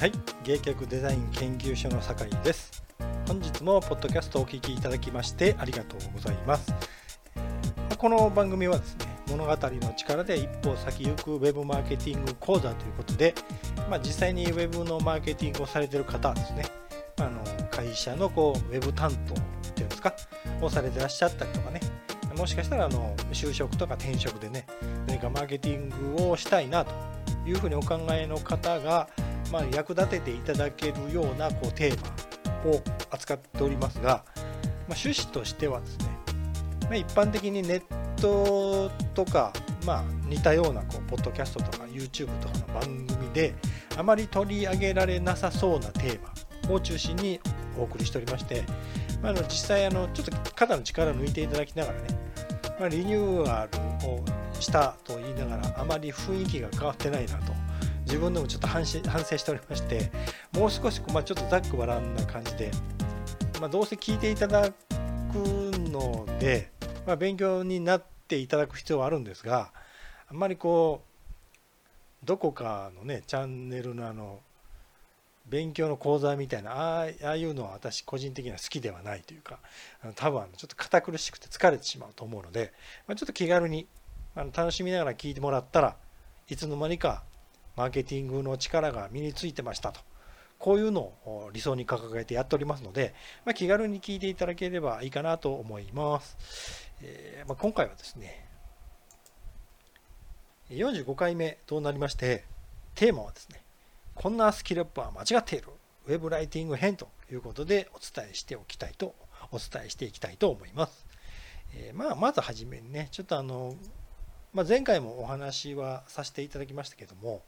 はい、芸脚デザイン研究所の酒井です。本日もポッドキャストをお聞きいただきましてありがとうございます。この番組はですね、物語の力で一歩先行くウェブマーケティング講座ということで、実際にウェブのマーケティングをされている方ですね、会社のウェブ担当っていうんですかをされてらっしゃったりとかね、もしかしたら就職とか転職でね、何かマーケティングをしたいなというふうにお考えの方が役立てていただけるようなテーマを扱っておりますが、趣旨としてはですね、一般的にネットとか、似たようなポッドキャストとか YouTube とかの番組であまり取り上げられなさそうなテーマを中心にお送りしておりまして、実際ちょっと肩の力を抜いていただきながらね、リニューアルをしたと言いながらあまり雰囲気が変わってないなと自分でもちょっと反省しておりまして、もう少しちょっとざっくばらんな感じで、どうせ聞いていただくので、勉強になっていただく必要はあるんですが、あんまりどこかのねチャンネルの勉強の講座みたいなああいうのは私個人的には好きではないというか、多分ちょっと堅苦しくて疲れてしまうと思うので、ちょっと気軽に楽しみながら聞いてもらったらいつの間にかマーケティングの力が身についてましたと、こういうのを理想に掲げてやっておりますので、気軽に聞いていただければいいかなと思います。今回はですね、45回目となりまして、テーマはですね、こんなスキルアップは間違っているウェブライティング編ということでお伝えしていきたいと思います。まずはじめにね、ちょっと前回もお話はさせていただきましたけども、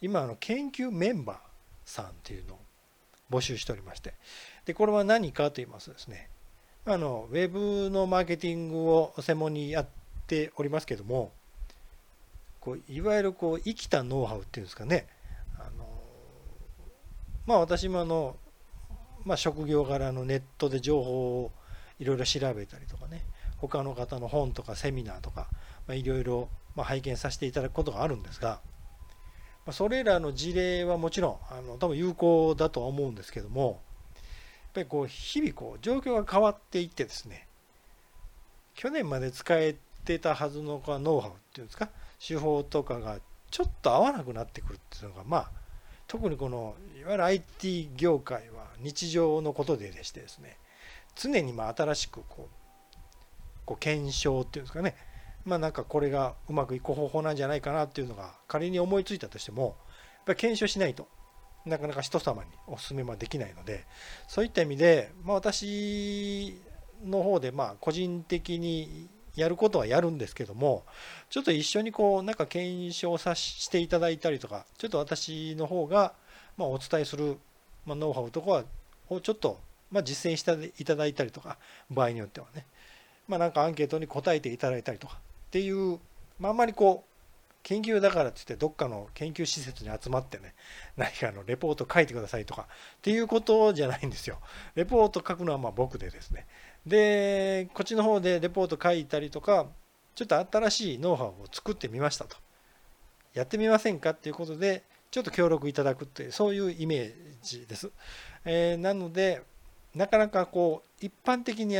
今研究メンバーさんっていうのを募集しておりまして、でこれは何かと言いますとですね、ウェブのマーケティングを専門にやっておりますけども、いわゆる生きたノウハウっていうんですかね、私も職業柄ネットで情報をいろいろ調べたりとかね、他の方の本とかセミナーとかいろいろ拝見させていただくことがあるんですが、それらの事例はもちろん多分有効だとは思うんですけども、やっぱり日々状況が変わっていってですね、去年まで使えてたはずのノウハウっていうんですか、手法とかがちょっと合わなくなってくるっていうのが、特にいわゆる IT 業界は日常のことでしてですね、常に新しく検証っていうんですかね、これがうまくいく方法なんじゃないかなっていうのが仮に思いついたとしても、やっぱり検証しないとなかなか人様にお勧めはできないので、そういった意味で、私の方で個人的にやることはやるんですけども、ちょっと一緒に検証させていただいたりとか、ちょっと私の方がお伝えするノウハウとかをちょっと実践していただいたりとか、場合によってはね、アンケートに答えていただいたりとかっていう、あんまり研究だからって言ってどっかの研究施設に集まってね、何かレポート書いてくださいとかっていうことじゃないんですよ。レポート書くのは僕でですね、でこっちの方でレポート書いたりとか、ちょっと新しいノウハウを作ってみましたと、やってみませんかっていうことでちょっと協力いただくっていう、そういうイメージです。なのでなかなか一般的に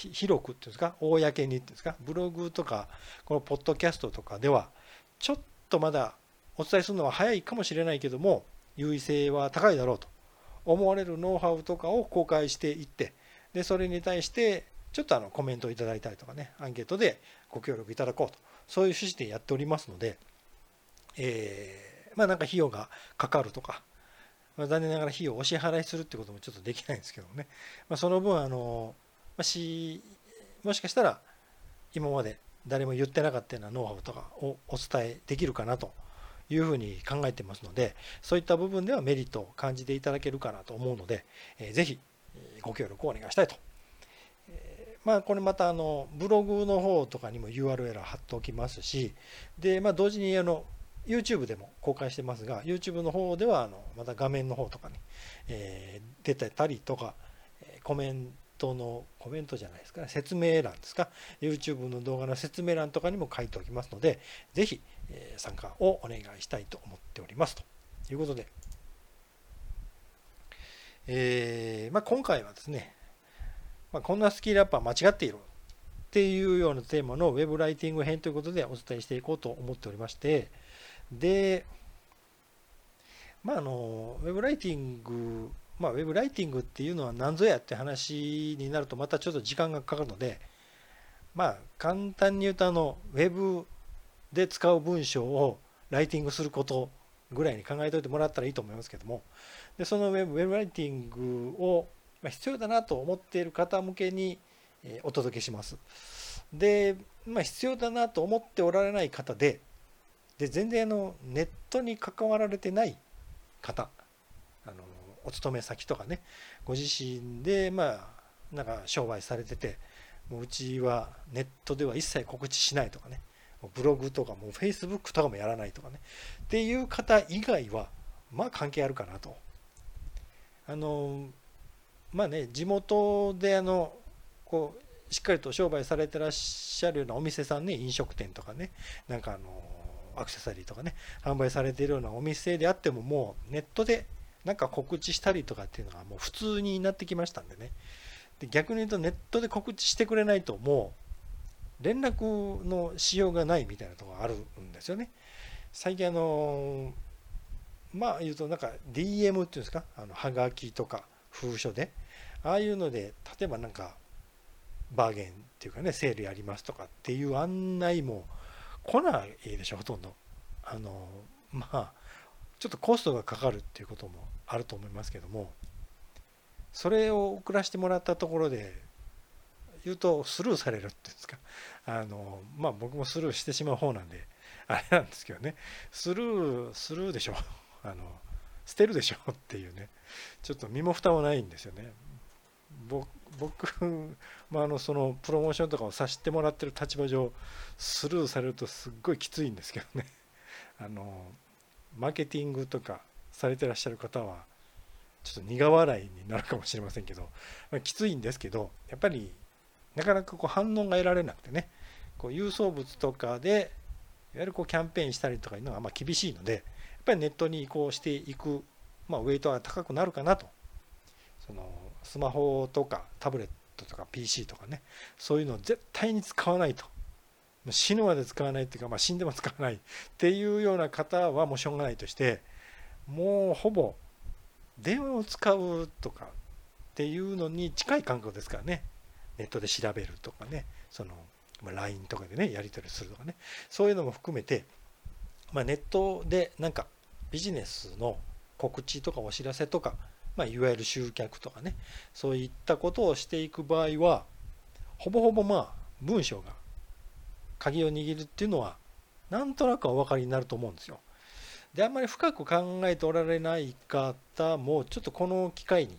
広くっていうんですか、公にっていうんですか、ブログとかこのポッドキャストとかではちょっとまだお伝えするのは早いかもしれないけども、優位性は高いだろうと思われるノウハウとかを公開していって、でそれに対してちょっとコメントをいただいたりとかね、アンケートでご協力いただこうと、そういう趣旨でやっておりますので、費用がかかるとか、残念ながら費用をお支払いするってこともちょっとできないんですけどね、その分もしかしたら今まで誰も言ってなかったようなノウハウとかをお伝えできるかなというふうに考えてますので、そういった部分ではメリットを感じていただけるかなと思うので、ぜひご協力をお願いしたいと。これまたブログの方とかにも URL を貼っておきますし、で同時にYouTube でも公開してますが、 YouTube の方ではまた画面の方とかに出てたりとか、コメントじゃないですかね、説明欄ですか、 YouTube の動画の説明欄とかにも書いておきますので、ぜひ参加をお願いしたいと思っておりますということで、今回はですね、こんなスキルアップは間違っているっていうようなテーマのウェブライティング編ということでお伝えしていこうと思っておりまして、で、ウェブライティングっていうのは何ぞやって話になるとまたちょっと時間がかかるので、簡単に言うとウェブで使う文章をライティングすることぐらいに考えておいてもらったらいいと思いますけども、でそのウェブライティングを必要だなと思っている方向けにお届けします。で、必要だなと思っておられない方で、全然ネットに関わられてない方、お勤め先とかね、ご自身で商売されてて、もううちはネットでは一切告知しないとかね、ブログとかもう Facebook とかもやらないとかねっていう方以外は関係あるかなと。地元でしっかりと商売されてらっしゃるようなお店さんね、飲食店とかね、アクセサリーとかね、販売されているようなお店であっても、もうネットで告知したりとかっていうのがもう普通になってきましたんでね。で、逆に言うとネットで告知してくれないともう連絡のしようがないみたいなところがあるんですよね。最近言うとDM っていうんですか、はがきとか封書で、ああいうので例えばバーゲンっていうかね、セールやりますとかっていう案内も来ないでしょ、ほとんど。ちょっとコストがかかるっていうこともあると思いますけども、それを送らせてもらったところで言うとスルーされるっていうんですか、僕もスルーしてしまう方なんであれなんですけどね、スルーでしょ、捨てるでしょっていうね、ちょっと身も蓋もないんですよね。僕、そのプロモーションとかをさせてもらってる立場上、スルーされるとすっごいきついんですけどね。マーケティングとかされてらっしゃる方はちょっと苦笑いになるかもしれませんけど、きついんですけど、やっぱりなかなか反応が得られなくてね、郵送物とかでいわゆるキャンペーンしたりとかいうのが厳しいので、やっぱりネットに移行していく、ウェイトが高くなるかなと。スマホとかタブレットとか PC とかね、そういうのを絶対に使わないと、死ぬまで使わないっていうか、死んでも使わないっていうような方はもうしょうがないとして、もうほぼ電話を使うとかっていうのに近い環境ですからね。ネットで調べるとかね、LINE とかでねやり取りするとかね、そういうのも含めて、ネットでビジネスの告知とかお知らせとか、いわゆる集客とかね、そういったことをしていく場合は、ほぼほぼ文章が鍵を握るっていうのはなんとなくお分かりになると思うんですよ。で、あんまり深く考えておられない方も、ちょっとこの機会に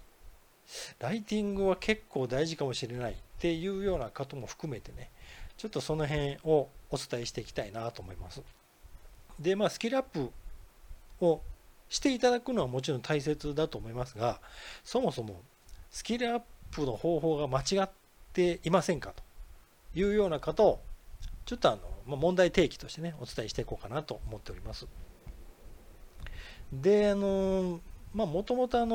ライティングは結構大事かもしれないっていうような方も含めてね、ちょっとその辺をお伝えしていきたいなと思います。で、スキルアップをしていただくのはもちろん大切だと思いますが、そもそもスキルアップの方法が間違っていませんかというような方を、ちょっと問題提起としてねお伝えしていこうかなと思っております。で、もともと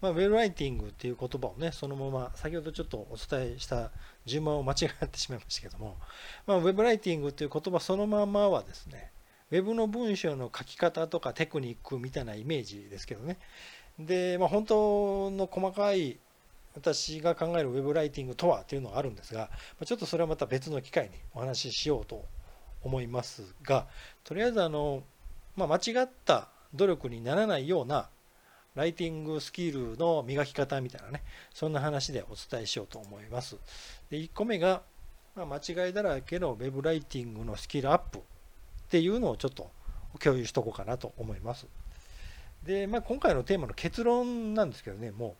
ウェブライティングっていう言葉をね、そのまま先ほどちょっとお伝えした順番を間違ってしまいましたけども、ウェブライティングっていう言葉そのままはですね、ウェブの文章の書き方とかテクニックみたいなイメージですけどね。で、本当の細かい私が考えるウェブライティングとはっていうのがあるんですが、ちょっとそれはまた別の機会にお話ししようと思いますが、とりあえず間違った努力にならないようなライティングスキルの磨き方みたいなね、そんな話でお伝えしようと思います。で、1個目が、間違いだらけのウェブライティングのスキルアップっていうのをちょっと共有しとこうかなと思います。で、今回のテーマの結論なんですけどね、もう、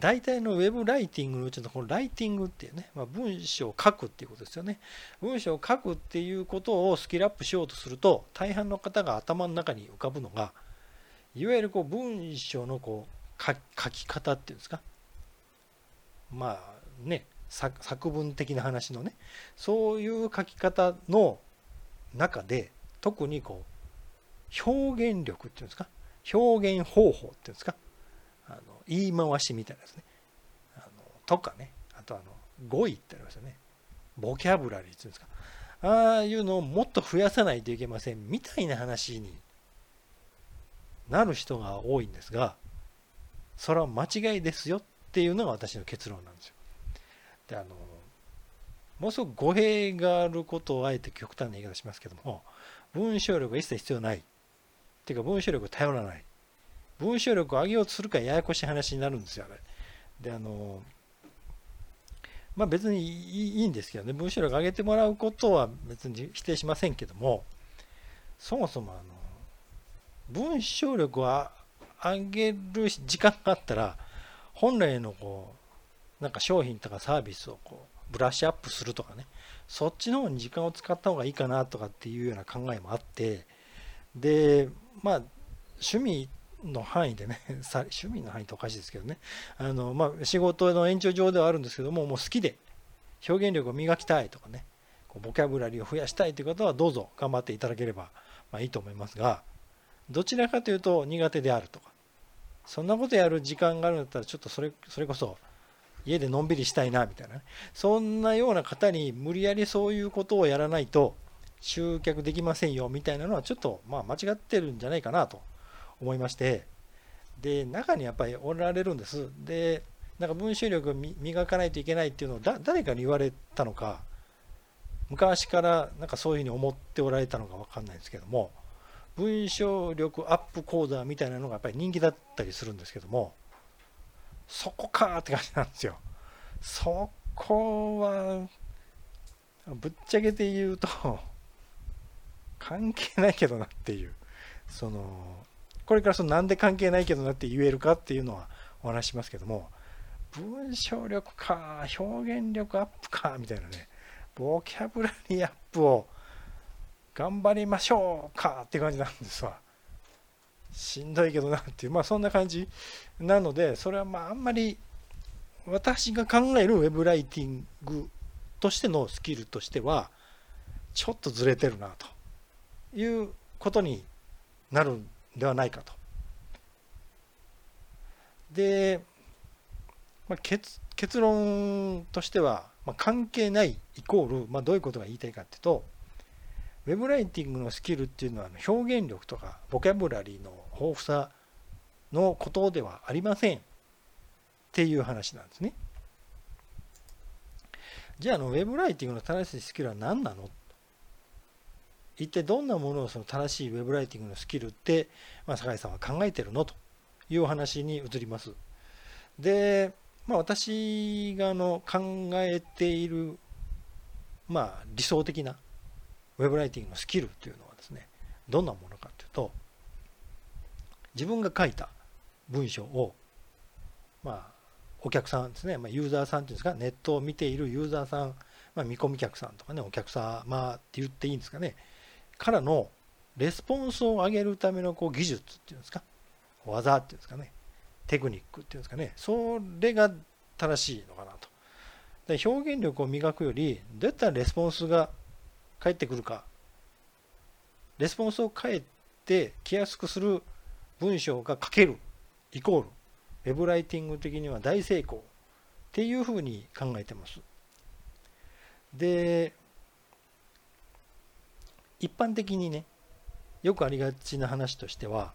大体のウェブライティングのうちのこのライティングっていうね、文章を書くっていうことですよね。文章を書くっていうことをスキルアップしようとすると、大半の方が頭の中に浮かぶのが、いわゆる文章の書き方っていうんですか。作文的な話のね、そういう書き方の中で、特にこう表現力っていうんですか、表現方法っていうんですか、言い回しみたいなですね、とかね、あと語彙ってありますよね、ボキャブラリーっていうんですか、ああいうのをもっと増やさないといけませんみたいな話になる人が多いんですが、それは間違いですよっていうのが私の結論なんですよ。で、もうすごく語弊があることをあえて極端な言い方しますけども、文章力が一切必要ないっていうか、文章力頼らない、文章力を上げようとするからややこしい話になるんですよ、あれ。で、まあ別にいいんですけどね、文章力上げてもらうことは別に否定しませんけども、そもそも文章力を上げる時間があったら、本来のこうなんか商品とかサービスをこうブラッシュアップするとかね、そっちの方に時間を使った方がいいかなとかっていうような考えもあって、で、まあ趣味の範囲でね、趣味の範囲っておかしいですけどね、まあ仕事の延長上ではあるんですけども、もう好きで表現力を磨きたいとかね、ボキャブラリーを増やしたいという方はどうぞ頑張っていただければまあいいと思いますが、どちらかというと苦手であるとか、そんなことやる時間があるんだったらちょっとそれこそ家でのんびりしたいなみたいなね、そんなような方に無理やりそういうことをやらないと集客できませんよみたいなのはちょっとまあ間違ってるんじゃないかなと思いまして、で中にやっぱりおられるんです。で、なんか文章力を磨かないといけないっていうのを誰かに言われたのか、昔からなんかそういうふうに思っておられたのか分かんないんですけども、文章力アップ講座みたいなのがやっぱり人気だったりするんですけども、そこかって感じなんですよ。そこはぶっちゃけて言うと関係ないけどなっていう、これからそのなんで関係ないけどなって言えるかっていうのはお話ししますけども、文章力か表現力アップかみたいなね、ボキャブラリーアップを頑張りましょうかって感じなんですわ。しんどいけどなっていう、まあそんな感じなので、それはまああんまり私が考えるウェブライティングとしてのスキルとしてはちょっとずれてるなということになるんではないかと。で、まあ、結論としては、まあ、関係ないイコール、まあ、どういうことが言いたいかっていうと、ウェブライティングのスキルっていうのは表現力とかボキャブラリーの豊富さのことではありませんっていう話なんですね。じゃあウェブライティングの正しいスキルは何なの、一体どんなものをその正しいウェブライティングのスキルって、まあ、坂井さんは考えてるのというお話に移ります。で、まあ、私が考えている、まあ、理想的なウェブライティングのスキルというのはですね、どんなものかというと、自分が書いた文章を、まあ、お客さんですね、まあ、ユーザーさんというんですか、ネットを見ているユーザーさん、まあ、見込み客さんとかね、お客様って言っていいんですかね、からのレスポンスを上げるためのこう技術っていうんですか、技っていうんですかね、テクニックっていうんですかね、それが正しいのかなと。で、表現力を磨くより、どうやったらレスポンスが返ってくるか、レスポンスを返ってきやすくする文章が書けるイコールウェブライティング的には大成功っていうふうに考えてます。で、一般的にね、よくありがちな話としては、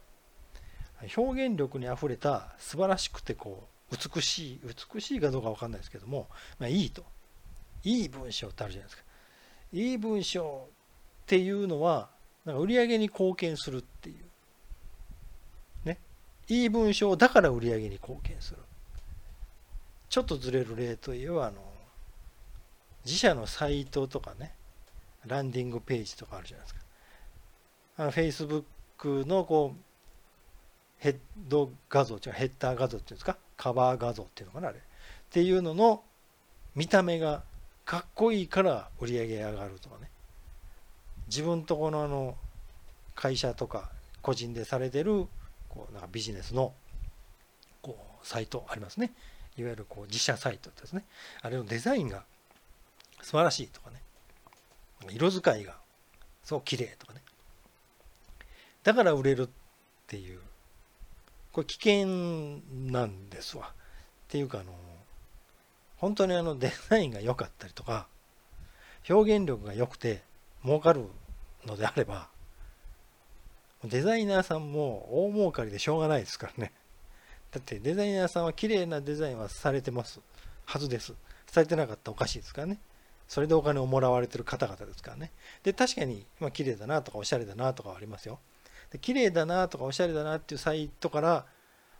表現力にあふれた素晴らしくてこう美しいかどうか分かんないですけども、まあ、いい文章ってあるじゃないですか。いい文章っていうのはなんか売り上げに貢献するっていうね、いい文章だから売り上げに貢献する。ちょっとずれる例といえば自社のサイトとかね、ランディングページとかあるじゃないですか。Facebook のこうヘッド画像、ヘッダー画像っていうんですか、カバー画像っていうのかな、あれっていうのの見た目がかっこいいから売り上げ上がるとかね、自分とこの会社とか個人でされてるこうなんかビジネスのこうサイトありますね、いわゆるこう自社サイトですね、あれのデザインが素晴らしいとかね、色使いがすごく綺麗とかね、だから売れるっていう、これ危険なんですわ。っていうか本当にデザインが良かったりとか表現力が良くて儲かるのであれば、デザイナーさんも大儲かりでしょうがないですからね。だってデザイナーさんは綺麗なデザインはされてますはずです。されてなかったらおかしいですからね。それでお金をもらわれてる方々ですからね。で、確かにまあ綺麗だなとかおしゃれだなとかはありますよ。で、綺麗だなとかおしゃれだなっていうサイトから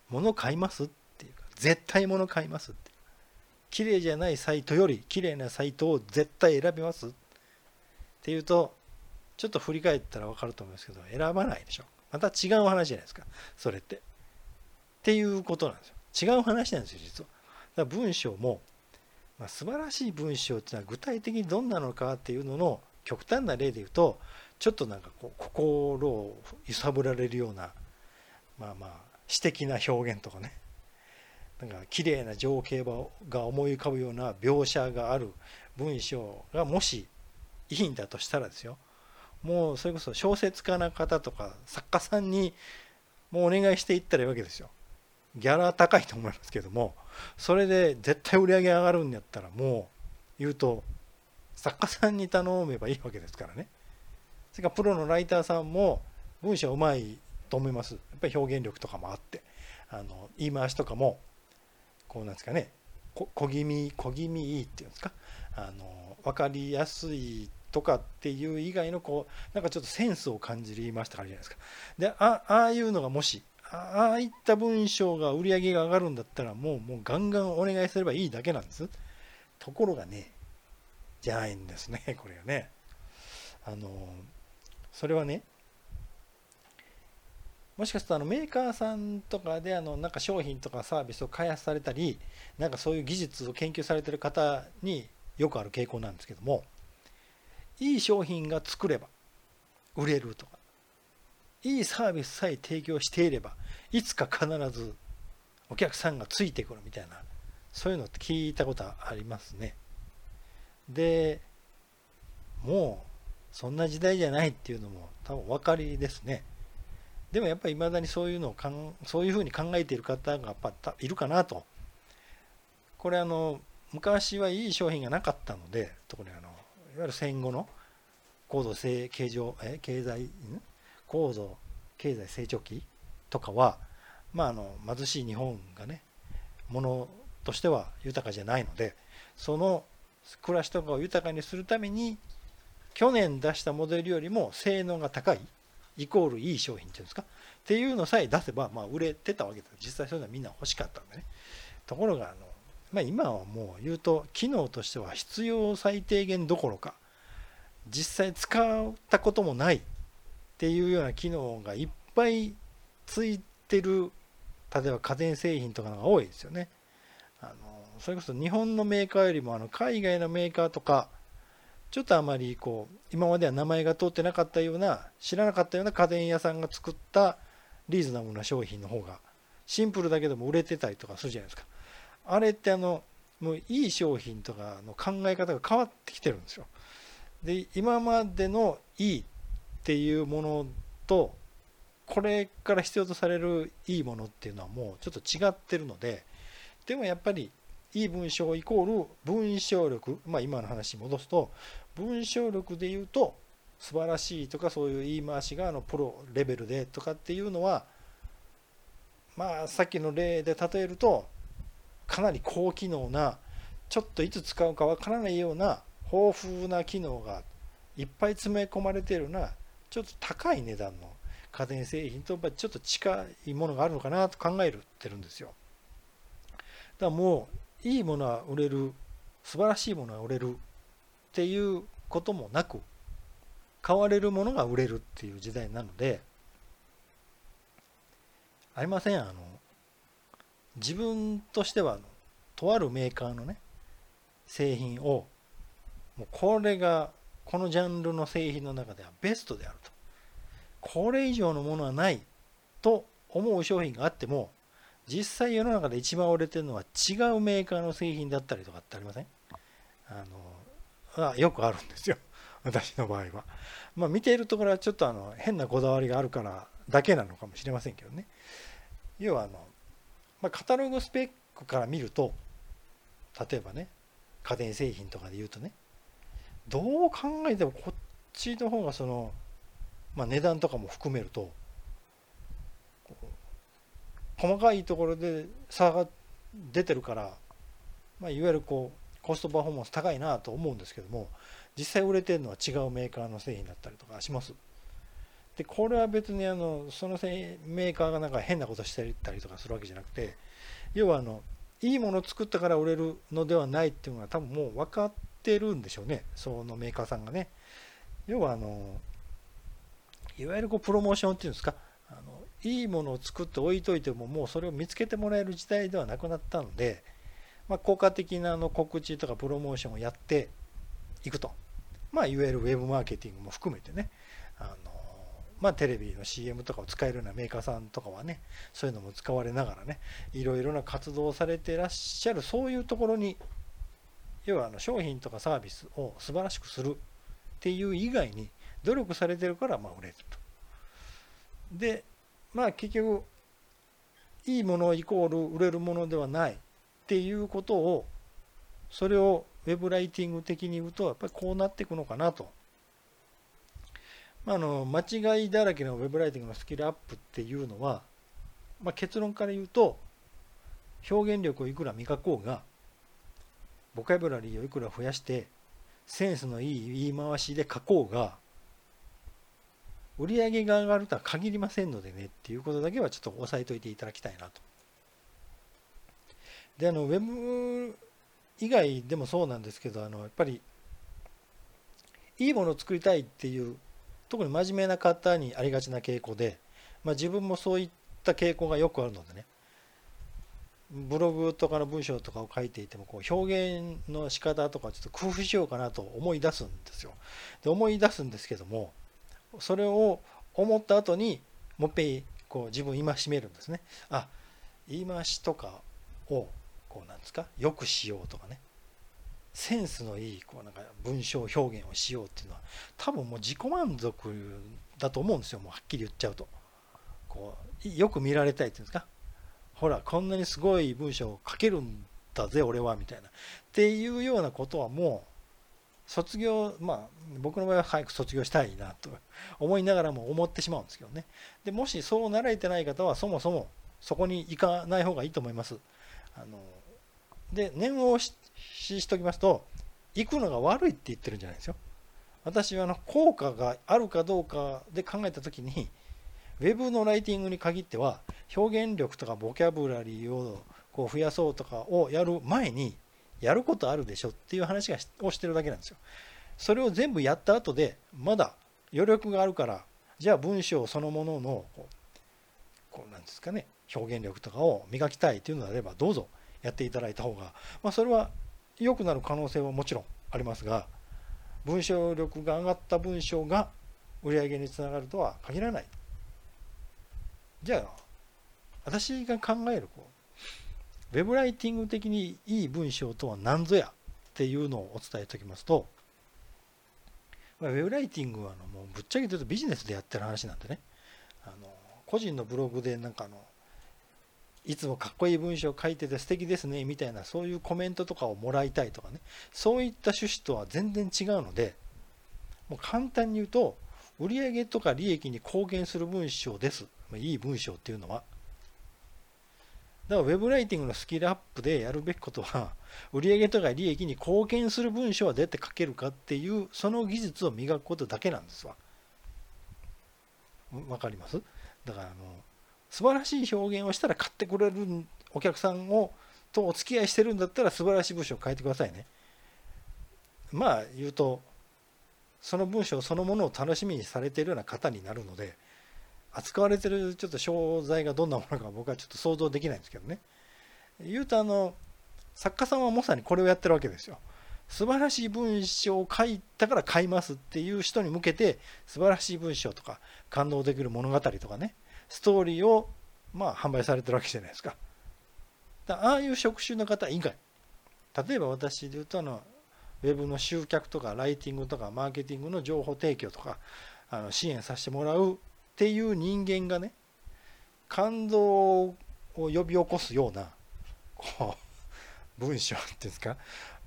物買いますっていうか、絶対物買いますって、綺麗じゃないサイトより綺麗なサイトを絶対選びますっていうと、ちょっと振り返ったら分かると思うんですけど、選ばないでしょ。また違う話じゃないですか、それって。っていうことなんですよ。違う話なんですよ、実は。だから文章も、まあ、素晴らしい文章っていうのは具体的にどんなのかっていうのの極端な例で言うと、ちょっとなんかこう心を揺さぶられるような、まあまあ詩的な表現とかね、なんか綺麗な情景が思い浮かぶような描写がある文章がもしいいんだとしたらですよ、もうそれこそ小説家の方とか作家さんにもうお願いしていったらいいわけですよ。ギャラ高いと思いますけども、それで絶対売り上げ上がるんやったら、もう言うと作家さんに頼めばいいわけですからね。それからプロのライターさんも文章うまいと思います。やっぱり表現力とかもあって、言い回しとかもこうなんですかね、小気味いいっていうんですか、分かりやすいとかっていう以外のこうなんかちょっとセンスを感じる言い回しとかあるじゃないですか。で、ああいうのがもし、ああいった文章が売り上げが上がるんだったら、もうガンガンお願いすればいいだけなんです。ところがね、じゃないんですね、これがね。それはね、もしかするとメーカーさんとかでなんか商品とかサービスを開発されたり、なんかそういう技術を研究されてる方によくある傾向なんですけども、いい商品が作れば売れるとか、いいサービスさえ提供していればいつか必ずお客さんがついてくるみたいな、そういうのって聞いたことありますね。で、もうそんな時代じゃないっていうのも多分お分かりですね。でもやっぱり未だにそういうのをそういうふうに考えている方がやっぱいるかなと。これ昔はいい商品がなかったので、特にいわゆる戦後の高度経済成長期とかは、まあ、貧しい日本がね、ものとしては豊かじゃないので、その暮らしとかを豊かにするために去年出したモデルよりも性能が高いイコールいい商品っていうんですかっていうのさえ出せば、まあ、売れてたわけです。実際そういうのはみんな欲しかったんでね。ところがまあ、今はもう言うと機能としては必要最低限どころか、実際使ったこともないっていうような機能がいっぱいついてる、例えば家電製品とかのが多いですよね。それこそ日本のメーカーよりも海外のメーカーとか、ちょっとあまりこう今までは名前が通ってなかったような、知らなかったような家電屋さんが作ったリーズナブルな商品の方がシンプルだけども売れてたりとかするじゃないですか。あれってもういい商品とかの考え方が変わってきてるんですよ。で、今までのいいっていうものと、これから必要とされるいいものっていうのはもうちょっと違ってるので、でもやっぱりいい文章イコール文章力、まあ今の話に戻すと、文章力で言うと素晴らしいとか、そういう言い回しがプロレベルでとかっていうのは、まあさっきの例で例えると、かなり高機能な、ちょっといつ使うかわからないような豊富な機能がいっぱい詰め込まれているような、ちょっと高い値段の家電製品とちょっと近いものがあるのかなと考えてるんですよ。だからもういいものは売れる、素晴らしいものは売れるっていうこともなく、買われるものが売れるっていう時代なので、ありません、自分としてはとあるメーカーのね製品を、もうこれがこのジャンルの製品の中ではベストであると、これ以上のものはないと思う商品があっても、実際世の中で一番売れてるのは違うメーカーの製品だったりとかってありません？よくあるんですよ、私の場合は。まあ見ているところはちょっと変なこだわりがあるからだけなのかもしれませんけどね。要はカタログスペックから見ると、例えばね、家電製品とかで言うとね、どう考えてもこっちの方が値段とかも含めると細かいところで差が出てるから、いわゆるコストパフォーマンス高いなと思うんですけども、実際売れてるのは違うメーカーの製品だったりとかします。でこれは別にそのメーカーがなんか変なことしてたりとかするわけじゃなくて、要はいいものを作ったから売れるのではないっていうのは多分もう分かってるんでしょうね、そのメーカーさんがね。要はいわゆるプロモーションっていうんですか、いいものを作って置いといてももうそれを見つけてもらえる時代ではなくなったので、効果的な告知とかプロモーションをやっていくと、いわゆるウェブマーケティングも含めてね、テレビの CM とかを使えるようなメーカーさんとかはね、そういうのも使われながらね、いろいろな活動をされていらっしゃる、そういうところに、要は商品とかサービスを素晴らしくするっていう以外に努力されてるから売れると。で結局いいものイコール売れるものではないっていうことを、それをウェブライティング的に言うとやっぱりこうなっていくのかなと。間違いだらけのウェブライティングのスキルアップっていうのは、結論から言うと、表現力をいくら磨こうが、ボキャブラリーをいくら増やしてセンスのいい言い回しで書こうが、売り上げが上がるとは限りませんのでねっていうことだけはちょっと押さえといていただきたいなと。でウェブ以外でもそうなんですけど、やっぱりいいものを作りたいっていう特に真面目な方にありがちな傾向で、自分もそういった傾向がよくあるのでね、ブログとかの文章とかを書いていても表現の仕方とかちょっと工夫しようかなと思い出すんですよ。で思い出すんですけども、それを思った後にもっぺん自分を戒めるんですね。言い回しとかをなんですか、よくしようとかね、センスのいいなんか文章表現をしようっていうのは多分もう自己満足だと思うんですよ。もうはっきり言っちゃうとよく見られたいっていうんですか、ほらこんなにすごい文章を書けるんだぜ俺はみたいなっていうようなことはもう卒業、僕の場合は早く卒業したいなと思いながらも思ってしまうんですけどね。でもしそうなられてない方はそもそもそこに行かない方がいいと思います。で念を押しときますと、行くのが悪いって言ってるんじゃないですよ。私は効果があるかどうかで考えたときに、ウェブのライティングに限っては表現力とかボキャブラリーを増やそうとかをやる前にやることあるでしょっていう話をしてるだけなんですよ。それを全部やった後でまだ余力があるから、じゃあ文章そのもののなんですかね、表現力とかを磨きたいというのであればどうぞやっていただいた方が、それは良くなる可能性はもちろんありますが、文章力が上がった文章が売り上げにつながるとは限らない。じゃあ私が考えるウェブライティング的にいい文章とは何ぞやっていうのをお伝えしておきますと、ウェブライティングはもうぶっちゃけ言うとビジネスでやってる話なんでね、個人のブログでなんかいつもかっこいい文章を書いてて素敵ですねみたいな、そういうコメントとかをもらいたいとかね、そういった趣旨とは全然違うので、もう簡単に言うと売上とか利益に貢献する文章です、いい文章っていうのは。だからウェブライティングのスキルアップでやるべきことは、売上とか利益に貢献する文章はどうやって書けるかっていう、その技術を磨くことだけなんですわ。わかります？だから素晴らしい表現をしたら買ってくれるお客さんとお付き合いしてるんだったら素晴らしい文章を書いてくださいね。言うとその文章そのものを楽しみにされているような方になるので、扱われてるちょっと商材がどんなものか僕はちょっと想像できないんですけどね。言うと作家さんはまさにこれをやってるわけですよ。素晴らしい文章を書いたから買いますっていう人に向けて、素晴らしい文章とか感動できる物語とかね、ストーリーを販売されてるわけじゃないですか。ああいう職種の方以外、例えば私で言うとウェブの集客とかライティングとかマーケティングの情報提供とか支援させてもらうっていう人間がね、感動を呼び起こすようなこう文章っていうんですか、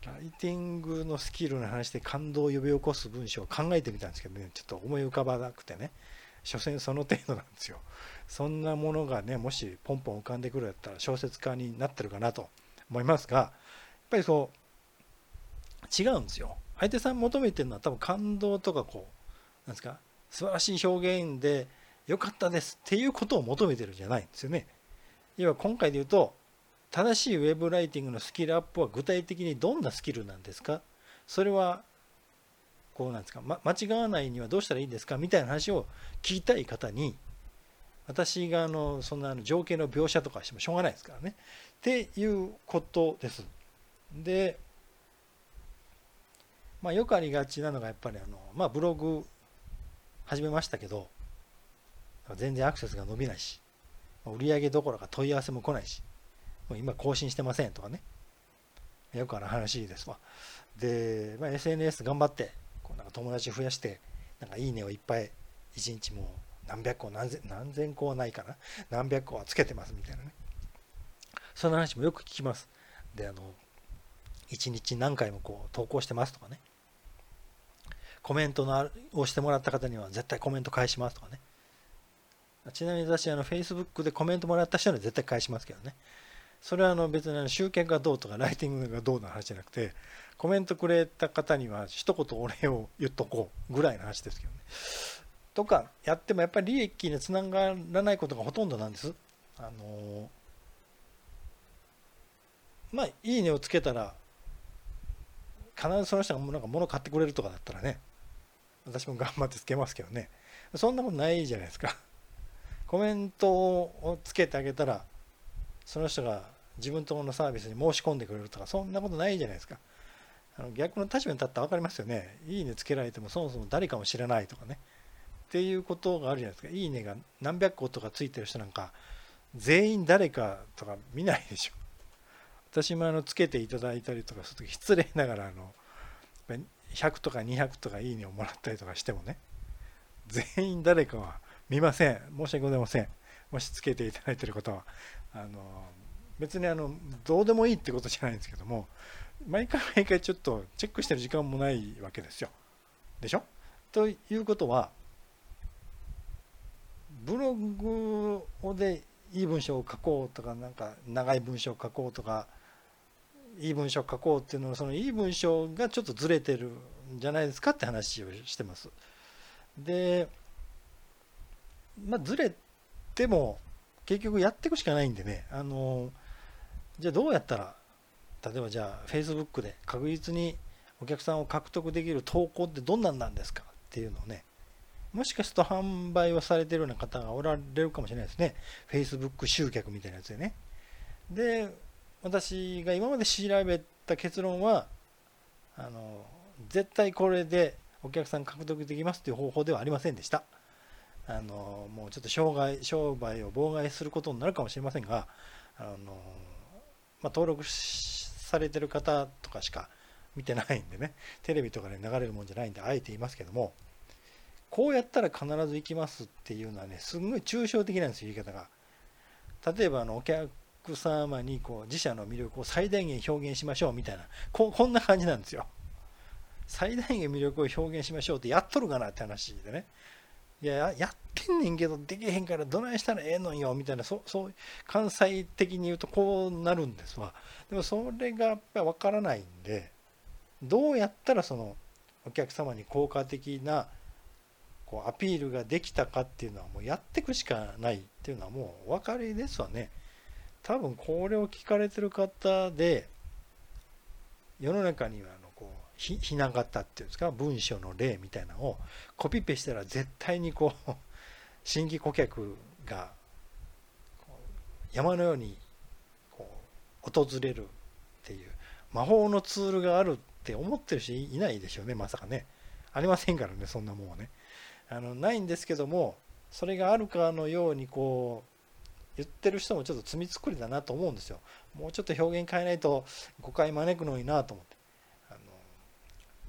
ライティングのスキルの話で感動を呼び起こす文章を考えてみたんですけどね、ちょっと思い浮かばなくてね、所詮その程度なんですよ。そんなものがね、もしポンポン浮かんでくるやったら小説家になってるかなと思いますが、やっぱりそう違うんですよ。相手さん求めてるのは多分感動とかこう、なんですか、素晴らしい表現で良かったですっていうことを求めてるんじゃないんですよね。要は今回で言うと、正しいウェブライティングのスキルアップは具体的にどんなスキルなんですか、それはこうなんですか、間違わないにはどうしたらいいんですかみたいな話を聞きたい方に、私がそんな情景の描写とかしてもしょうがないですからねっていうことです。で、まあ、よくありがちなのがやっぱりまあ、ブログ始めましたけど全然アクセスが伸びないし、売り上げどころか問い合わせも来ないし、もう今更新してませんとかね、よくある話ですわ。で、まあ、SNS 頑張ってこうなんか友達増やして、なんかいいねをいっぱい一日もう何百個何千個はないかな、何百個はつけてますみたいなね、その話もよく聞きます。で、一日何回もこう投稿してますとかね、コメントをしてもらった方には絶対コメント返しますとかね。ちなみに私Facebook でコメントもらった人には絶対返しますけどね。それは別に集客がどうとかライティングがどうの話じゃなくて、コメントくれた方には一言お礼を言っとこうぐらいの話ですけどね。とかやってもやっぱり利益につながらないことがほとんどなんです。まあいいねをつけたら必ずその人がなんか物を買ってくれるとかだったらね、私も頑張ってつけますけどね、そんなことないじゃないですか。コメントをつけてあげたらその人が自分とこのサービスに申し込んでくれるとか、そんなことないじゃないですか。逆の立場に立ったら分かりますよね。いいねつけられてもそもそも誰かも知らないとかねっていうことがあるじゃないですか。いいねが何百個とかついてる人なんか全員誰かとか見ないでしょ。私もつけていただいたりとかするとき、失礼ながら100とか200とかいいねをもらったりとかしてもね、全員誰かは見ません。申し訳ございません。もしつけていただいている方は別にどうでもいいってことじゃないんですけども、毎回毎回ちょっとチェックしてる時間もないわけですよ。でしょ？ということはブログでいい文章を書こうとか、なんか長い文章を書こうとか、いい文章を書こうっていうのは、そのいい文章がちょっとずれてるんじゃないですかって話をしてます。で、まあずれても結局やっていくしかないんでね、じゃあどうやったら、例えばじゃあ Facebook で確実にお客さんを獲得できる投稿ってどんなんなんですかっていうのをね、もしかすると販売をされているような方がおられるかもしれないですね。 Facebook 集客みたいなやつでね。で、私が今まで調べた結論は絶対これでお客さん獲得できますという方法ではありませんでした。もうちょっと商売を妨害することになるかもしれませんが、まあ、登録されてる方とかしか見てないんでね、テレビとかで流れるもんじゃないんであえて言いますけども、こうやったら必ず行きますっていうのはね、すんごい抽象的なんですよ、言い方が。例えばお客様にこう自社の魅力を最大限表現しましょうみたいな、こんな感じなんですよ。最大限魅力を表現しましょうってやっとるかなって話でね、いや、やってんねんけどできへんからどないしたらええのんよみたいな、そう関西的に言うとこうなるんですわ。でもそれがやっぱり分からないんで、どうやったらそのお客様に効果的なこうアピールができたかっていうのは、もうやっていくしかないっていうのはもうお分かりですわね。多分これを聞かれてる方で、世の中にはひな形っていうんですか、文章の例みたいなのをコピペしたら絶対にこう新規顧客が山のようにこう訪れるっていう魔法のツールがあるって思ってる人いないでしょうね。まさかね、ありませんからね、そんなもんはね、ないんですけども、それがあるかのようにこう言ってる人もちょっと罪作りだなと思うんですよ。もうちょっと表現変えないと誤解招くのになと思って、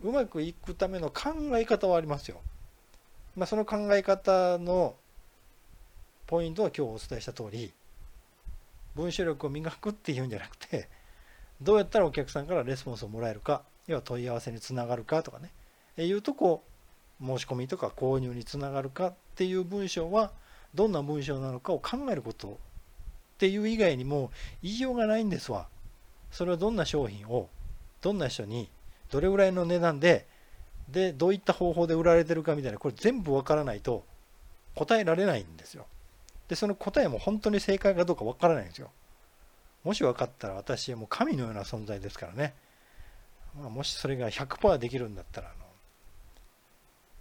うまくいくための考え方はありますよ。まあ、その考え方のポイントは今日お伝えした通り、文章力を磨くっていうんじゃなくて、どうやったらお客さんからレスポンスをもらえるか、要は問い合わせにつながるかとかね、いうとこう申し込みとか購入につながるかっていう文章はどんな文章なのかを考えることっていう以外にも言いようがないんですわ。それはどんな商品をどんな人にどれぐらいの値段でどういった方法で売られてるかみたいな、これ全部わからないと答えられないんですよ。でその答えも本当に正解かどうかわからないんですよ。もし分かったら私はもう神のような存在ですからね。まあ、もしそれが 100% できるんだったら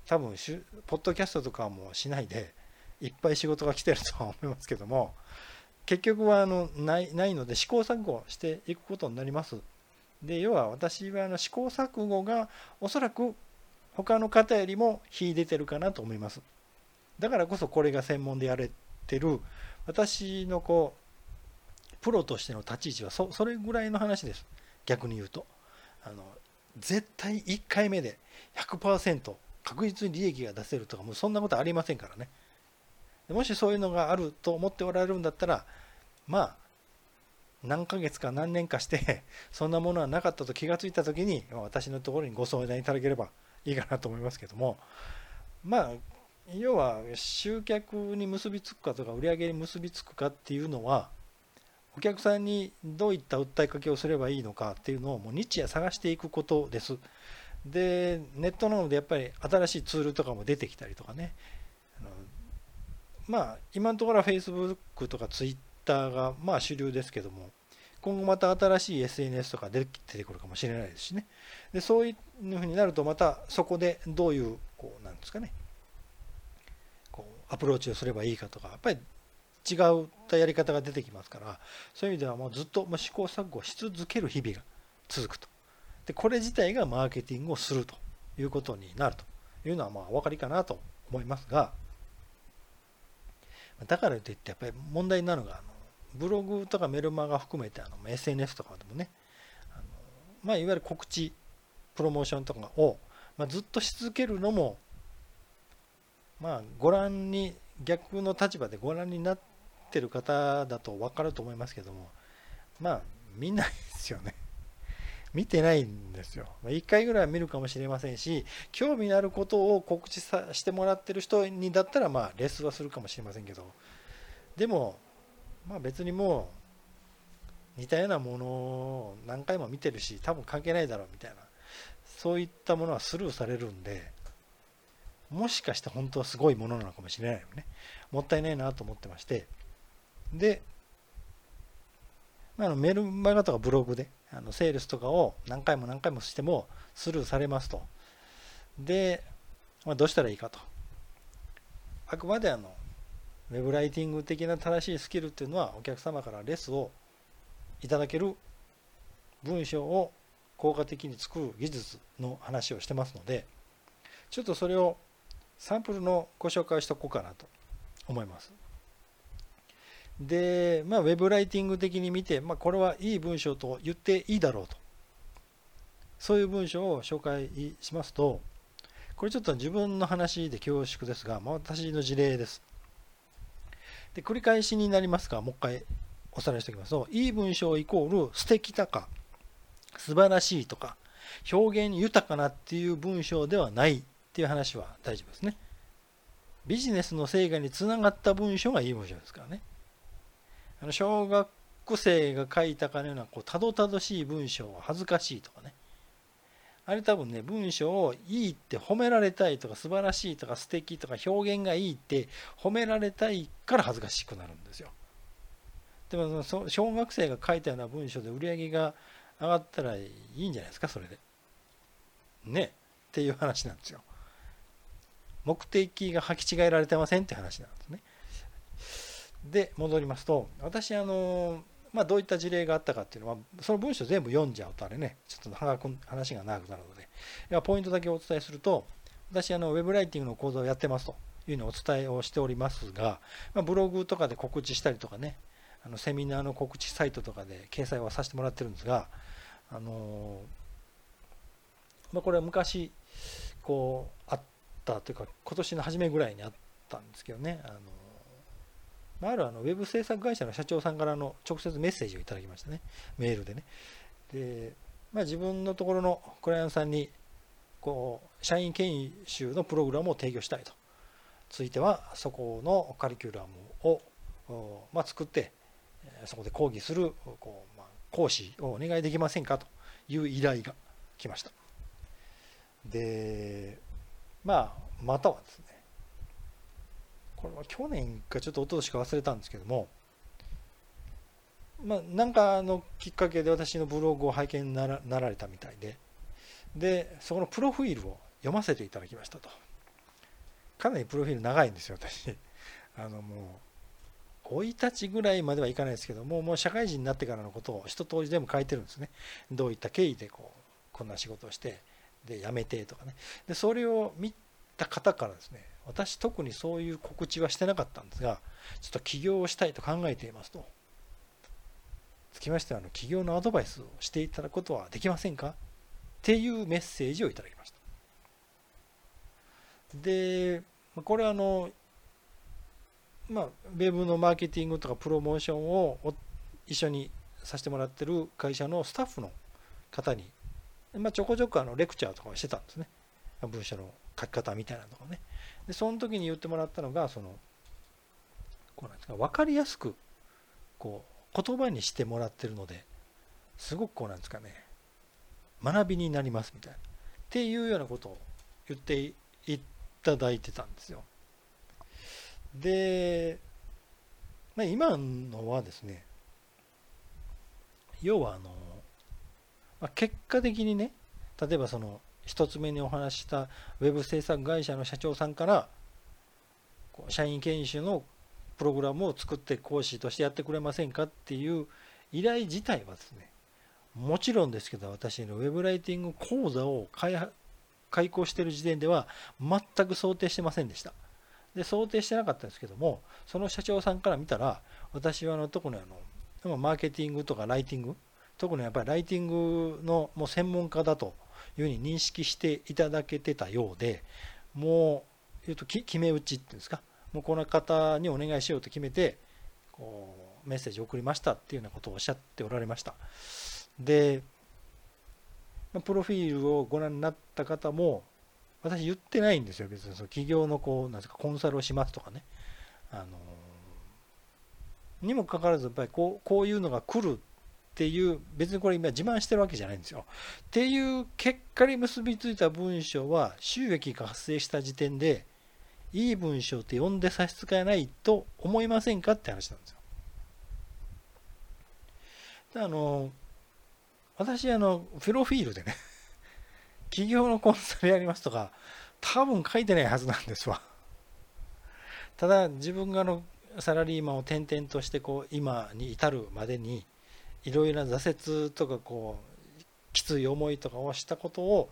多分ポッドキャストとかはもうしないでいっぱい仕事が来てるとは思いますけども、結局はないので試行錯誤していくことになります。で要は私は試行錯誤がおそらく他の方よりも秀でてるかなと思います。だからこそこれが専門でやれてる私のプロとしての立ち位置はそれぐらいの話です。逆に言うと絶対1回目で 100% 確実に利益が出せるとかもうそんなことありませんからね。もしそういうのがあると思っておられるんだったら、まあ何ヶ月か何年かしてそんなものはなかったと気がついた時に私のところにご相談いただければいいかなと思いますけども、まあ要は集客に結びつくかとか売り上げに結びつくかっていうのは、お客さんにどういった訴えかけをすればいいのかっていうのをもう日夜探していくことです。で、ネットなのでやっぱり新しいツールとかも出てきたりとかね。まあ今のところは Facebook とか Twitter がまあ主流ですけども、今後また新しい SNS とか出てくるかもしれないですしね。で、そういうふうになるとまたそこでどういうなんですかね、アプローチをすればいいかとか、やっぱり違ったやり方が出てきますから、そういう意味ではもうずっと試行錯誤し続ける日々が続くと。でこれ自体がマーケティングをするということになるというのはまあお分かりかなと思いますが、だからといってやっぱり問題なのがブログとかメルマガ含めてSNS とかでもね、まあいわゆる告知プロモーションとかをずっとし続けるのも、まあ逆の立場でご覧になっててる方だと分かると思いますけども、まあ見ないですよね。見てないんですよ。1回ぐらいは見るかもしれませんし、興味のあることを告知してもらってる人にだったらまあレスはするかもしれませんけど、でもまあ別にもう似たようなものを何回も見てるし多分関係ないだろうみたいな、そういったものはスルーされるんで、もしかして本当はすごいものなのかもしれないよね。もったいないなと思ってまして、で、メルマガとかブログでセールスとかを何回も何回もしてもスルーされますと。で、どうしたらいいかと。あくまでウェブライティング的な正しいスキルっていうのはお客様からレスをいただける文章を効果的に作る技術の話をしてますので、ちょっとそれをサンプルのご紹介をしておこうかなと思います。で、ウェブライティング的に見て、これはいい文章と言っていいだろうと。そういう文章を紹介しますと、これちょっと自分の話で恐縮ですが、私の事例です。で、繰り返しになりますが、もう一回おさらいしておきますと、いい文章イコール素敵だか、素晴らしいとか、表現豊かなっていう文章ではないっていう話は大丈夫ですね。ビジネスの成果につながった文章がいい文章ですからね。小学生が書いたかのようなたどたどしい文章は恥ずかしいとかね、あれ多分ね、文章をいいって褒められたいとか素晴らしいとか素敵とか表現がいいって褒められたいから恥ずかしくなるんですよ。でも小学生が書いたような文章で売り上げが上がったらいいんじゃないですか、それでねっていう話なんですよ。目的が履き違えられてませんって話なんですね。で戻りますと、私どういった事例があったかっていうのは、その文章全部読んじゃうとあれね、ちょっと話が長くなるので、ポイントだけお伝えすると、私ウェブライティングの講座をやってますというのをお伝えをしておりますが、ブログとかで告知したりとかね、セミナーの告知サイトとかで掲載はさせてもらってるんですが、これは昔あったというか、今年の初めぐらいにあったんですけどね、あるウェブ制作会社の社長さんからの直接メッセージをいただきましたね、メールでね。で、自分のところのクライアントさんにこう社員研修のプログラムを提供したいと、ついてはそこのカリキュラムを作ってそこで講義する講師をお願いできませんかという依頼が来ました。で、またはですね、これは去年かちょっと一昨年か忘れたんですけども、なんかのきっかけで私のブログを拝見なられたみたいで、そこのプロフィールを読ませていただきましたと。かなりプロフィール長いんですよ、私。もう生い立ちぐらいまではいかないですけども、もう社会人になってからのことを一通り全部書いてるんですね。どういった経緯でこんな仕事をして、で辞めてとかね。でそれを見た方からですね、私特にそういう告知はしてなかったんですが、ちょっと起業をしたいと考えていますと。つきましては起業のアドバイスをしていただくことはできませんかっていうメッセージをいただきました。でこれはウェブのマーケティングとかプロモーションを一緒にさせてもらってる会社のスタッフの方に、ちょこちょこレクチャーとかをしてたんですね、文章の書き方みたいなのとかね。でその時に言ってもらったのが、分かりやすく言葉にしてもらってるので、すごく学びになりますみたいなっていうようなことを言っていただいてたんですよ。で、今のはですね、要は結果的にね、例えば一つ目にお話ししたウェブ制作会社の社長さんから社員研修のプログラムを作って講師としてやってくれませんかっていう依頼自体はですね、もちろんですけど、私のウェブライティング講座を開講している時点では全く想定してませんでした。で想定してなかったんですけども、その社長さんから見たら、私は特にマーケティングとかライティング、特にやっぱりライティングのもう専門家だというふうに認識していただけてたようで、もう決め打ちっていうんですか、もうこの方にお願いしようと決めてメッセージを送りましたっていうようなことをおっしゃっておられました。でプロフィールをご覧になった方も、私言ってないんですよ、別に。企業のコンサルをしますとかね、にもかかわらず、やっぱりこういうのが来るっていう、別にこれ今自慢してるわけじゃないんですよっていう結果に結びついた文章は、収益が発生した時点でいい文章って呼んで差し支えないと思いませんかって話なんですよ。で私プロフィールでね、企業のコンサルやりますとか多分書いてないはずなんですわ。ただ自分がサラリーマンを転々として今に至るまでに、いろいろな挫折とかきつい思いとかをしたことを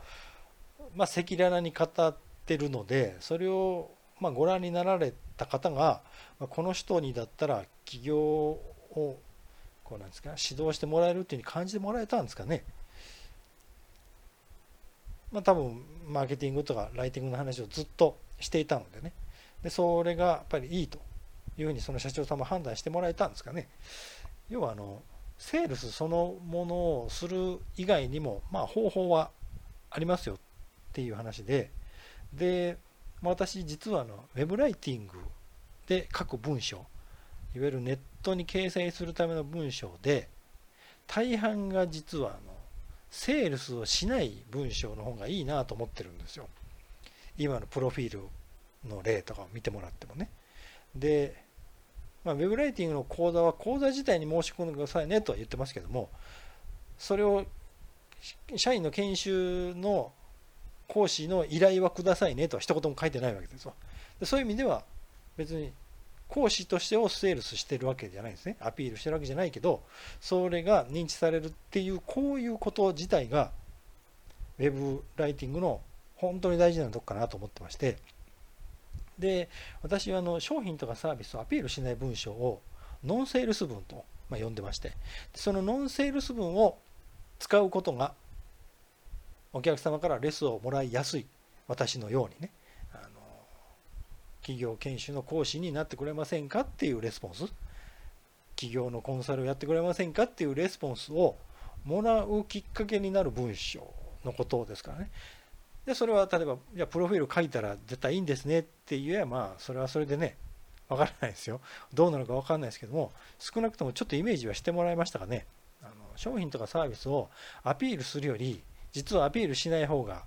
赤裸々に語ってるので、それをご覧になられた方が、この人にだったら起業を指導してもらえるっていう風に感じてもらえたんですかね。多分マーケティングとかライティングの話をずっとしていたのでね。でそれがやっぱりいいというふうにその社長さんも判断してもらえたんですかね。要はセールスそのものをする以外にも方法はありますよっていう話で、私実はウェブライティングで書く文章、いわゆるネットに掲載するための文章で、大半が実はセールスをしない文章の方がいいなと思ってるんですよ。今のプロフィールの例とかを見てもらってもね。で、ウェブライティングの講座は講座自体に申し込んでくださいねとは言ってますけども、それを社員の研修の講師の依頼はくださいねとは一言も書いてないわけですわ。でそういう意味では別に講師としてをセールスしてるわけじゃないですね。アピールしてるわけじゃないけど、それが認知されるっていう、こういうこと自体がウェブライティングの本当に大事なとこかなと思ってまして、で私は商品とかサービスをアピールしない文章をノンセールス文と呼んでまして、そのノンセールス文を使うことがお客様からレスをもらいやすい、私のようにね、企業研修の講師になってくれませんかっていうレスポンス、企業のコンサルをやってくれませんかっていうレスポンスをもらうきっかけになる文章のことですからね。でそれは例えばいやプロフィール書いたら絶対いいんですねって言えば、まあそれはそれでね分からないですよ、どうなのか分からないですけども、少なくともちょっとイメージはしてもらえましたかね。商品とかサービスをアピールするより実はアピールしない方が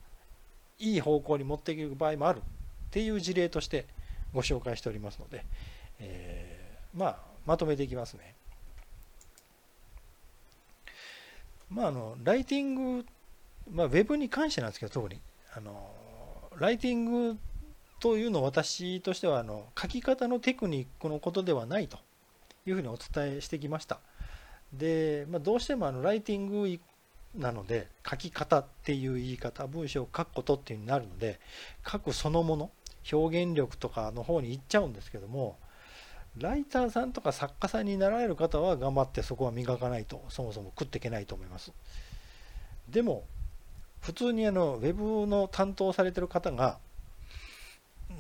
いい方向に持っていく場合もあるっていう事例としてご紹介しておりますので、まとめていきますね。ライティング、ウェブに関してなんですけど、特にライティングというのを私としては書き方のテクニックのことではないというふうにお伝えしてきました。で、どうしてもライティングなので書き方っていう言い方、文章を書くことっていうになるので書くそのもの、表現力とかの方に行っちゃうんですけども、ライターさんとか作家さんになられる方は頑張ってそこは磨かないとそもそも食っていけないと思います。でも普通にウェブの担当されてる方が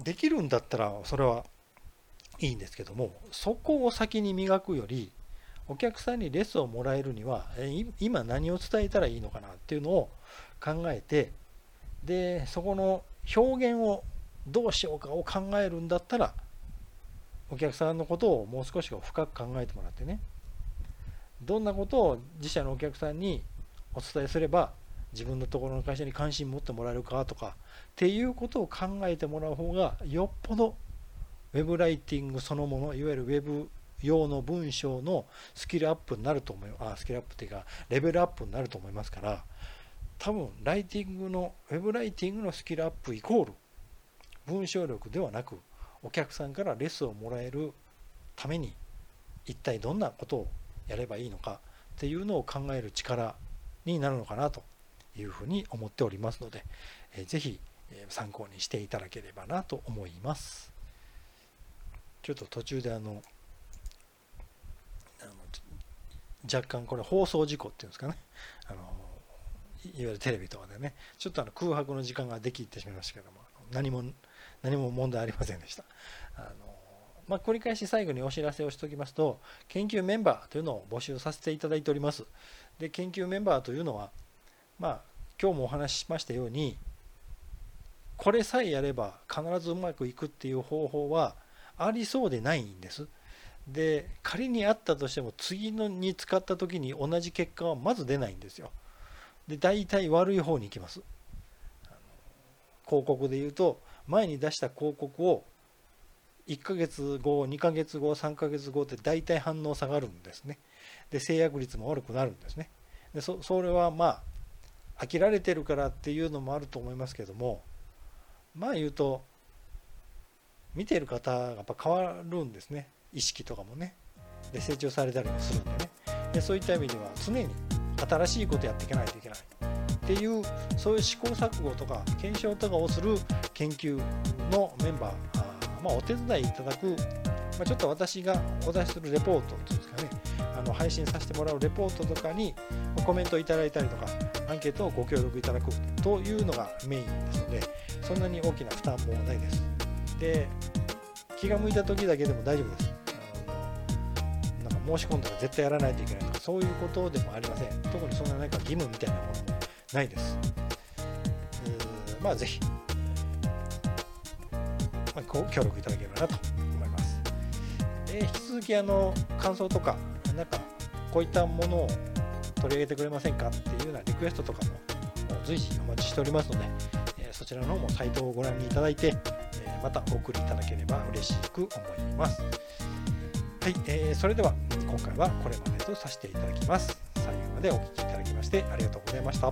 できるんだったらそれはいいんですけども、そこを先に磨くよりお客さんにレスをもらえるには今何を伝えたらいいのかなっていうのを考えて、でそこの表現をどうしようかを考えるんだったらお客さんのことをもう少し深く考えてもらってね、どんなことを自社のお客さんにお伝えすれば自分のところの会社に関心持ってもらえるかとかっていうことを考えてもらう方がよっぽどウェブライティングそのもの、いわゆるウェブ用の文章のスキルアップになると思います。スキルアップというかレベルアップになると思いますから、多分ライティングのウェブライティングのスキルアップイコール文章力ではなく、お客さんからレスをもらえるために一体どんなことをやればいいのかっていうのを考える力になるのかなというふうに思っておりますので、ぜひ参考にしていただければなと思います。ちょっと途中で若干これ放送事故っていうんですかね、いわゆるテレビとかでね、ちょっと空白の時間ができてしまいましたけども、何も問題ありませんでした。繰り返し最後にお知らせをしておきますと、研究メンバーというのを募集させていただいております。で研究メンバーというのは、今日もお話ししましたように、これさえやれば必ずうまくいくっていう方法はありそうでないんです。で仮にあったとしても次のに使った時に同じ結果はまず出ないんですよ。で大体悪い方に行きます。広告で言うと前に出した広告を1ヶ月後、2ヶ月後、3ヶ月後って大体反応下がるんですね。で制約率も悪くなるんですね。でそれは飽きられてるからっていうのもあると思いますけども、言うと見ている方がやっぱ変わるんですね。意識とかもね、で成長されたりもするんでね、でそういった意味では常に新しいことやっていかないといけないっていう、そういう試行錯誤とか検証とかをする研究のメンバー、お手伝いいただく、ちょっと私がお出しするレポートっていうんですかね、配信させてもらうレポートとかにコメントいただいたりとかアンケートをご協力いただくというのがメインですので、そんなに大きな負担もないです。で気が向いた時だけでも大丈夫です。申し込んだら絶対やらないといけないとかそういうことでもありません。特にそんな義務みたいなものもないです。ぜひ、ご協力いただければなと思います。引き続き感想とかこういったものを取り上げてくれませんかっていうようなリクエストとかも随時お待ちしておりますので、そちらの方もサイトをご覧にいただいて、またお送りいただければ嬉しく思います。それでは今回はこれまでとさせていただきます。最後までお聞きいただきましてありがとうございました。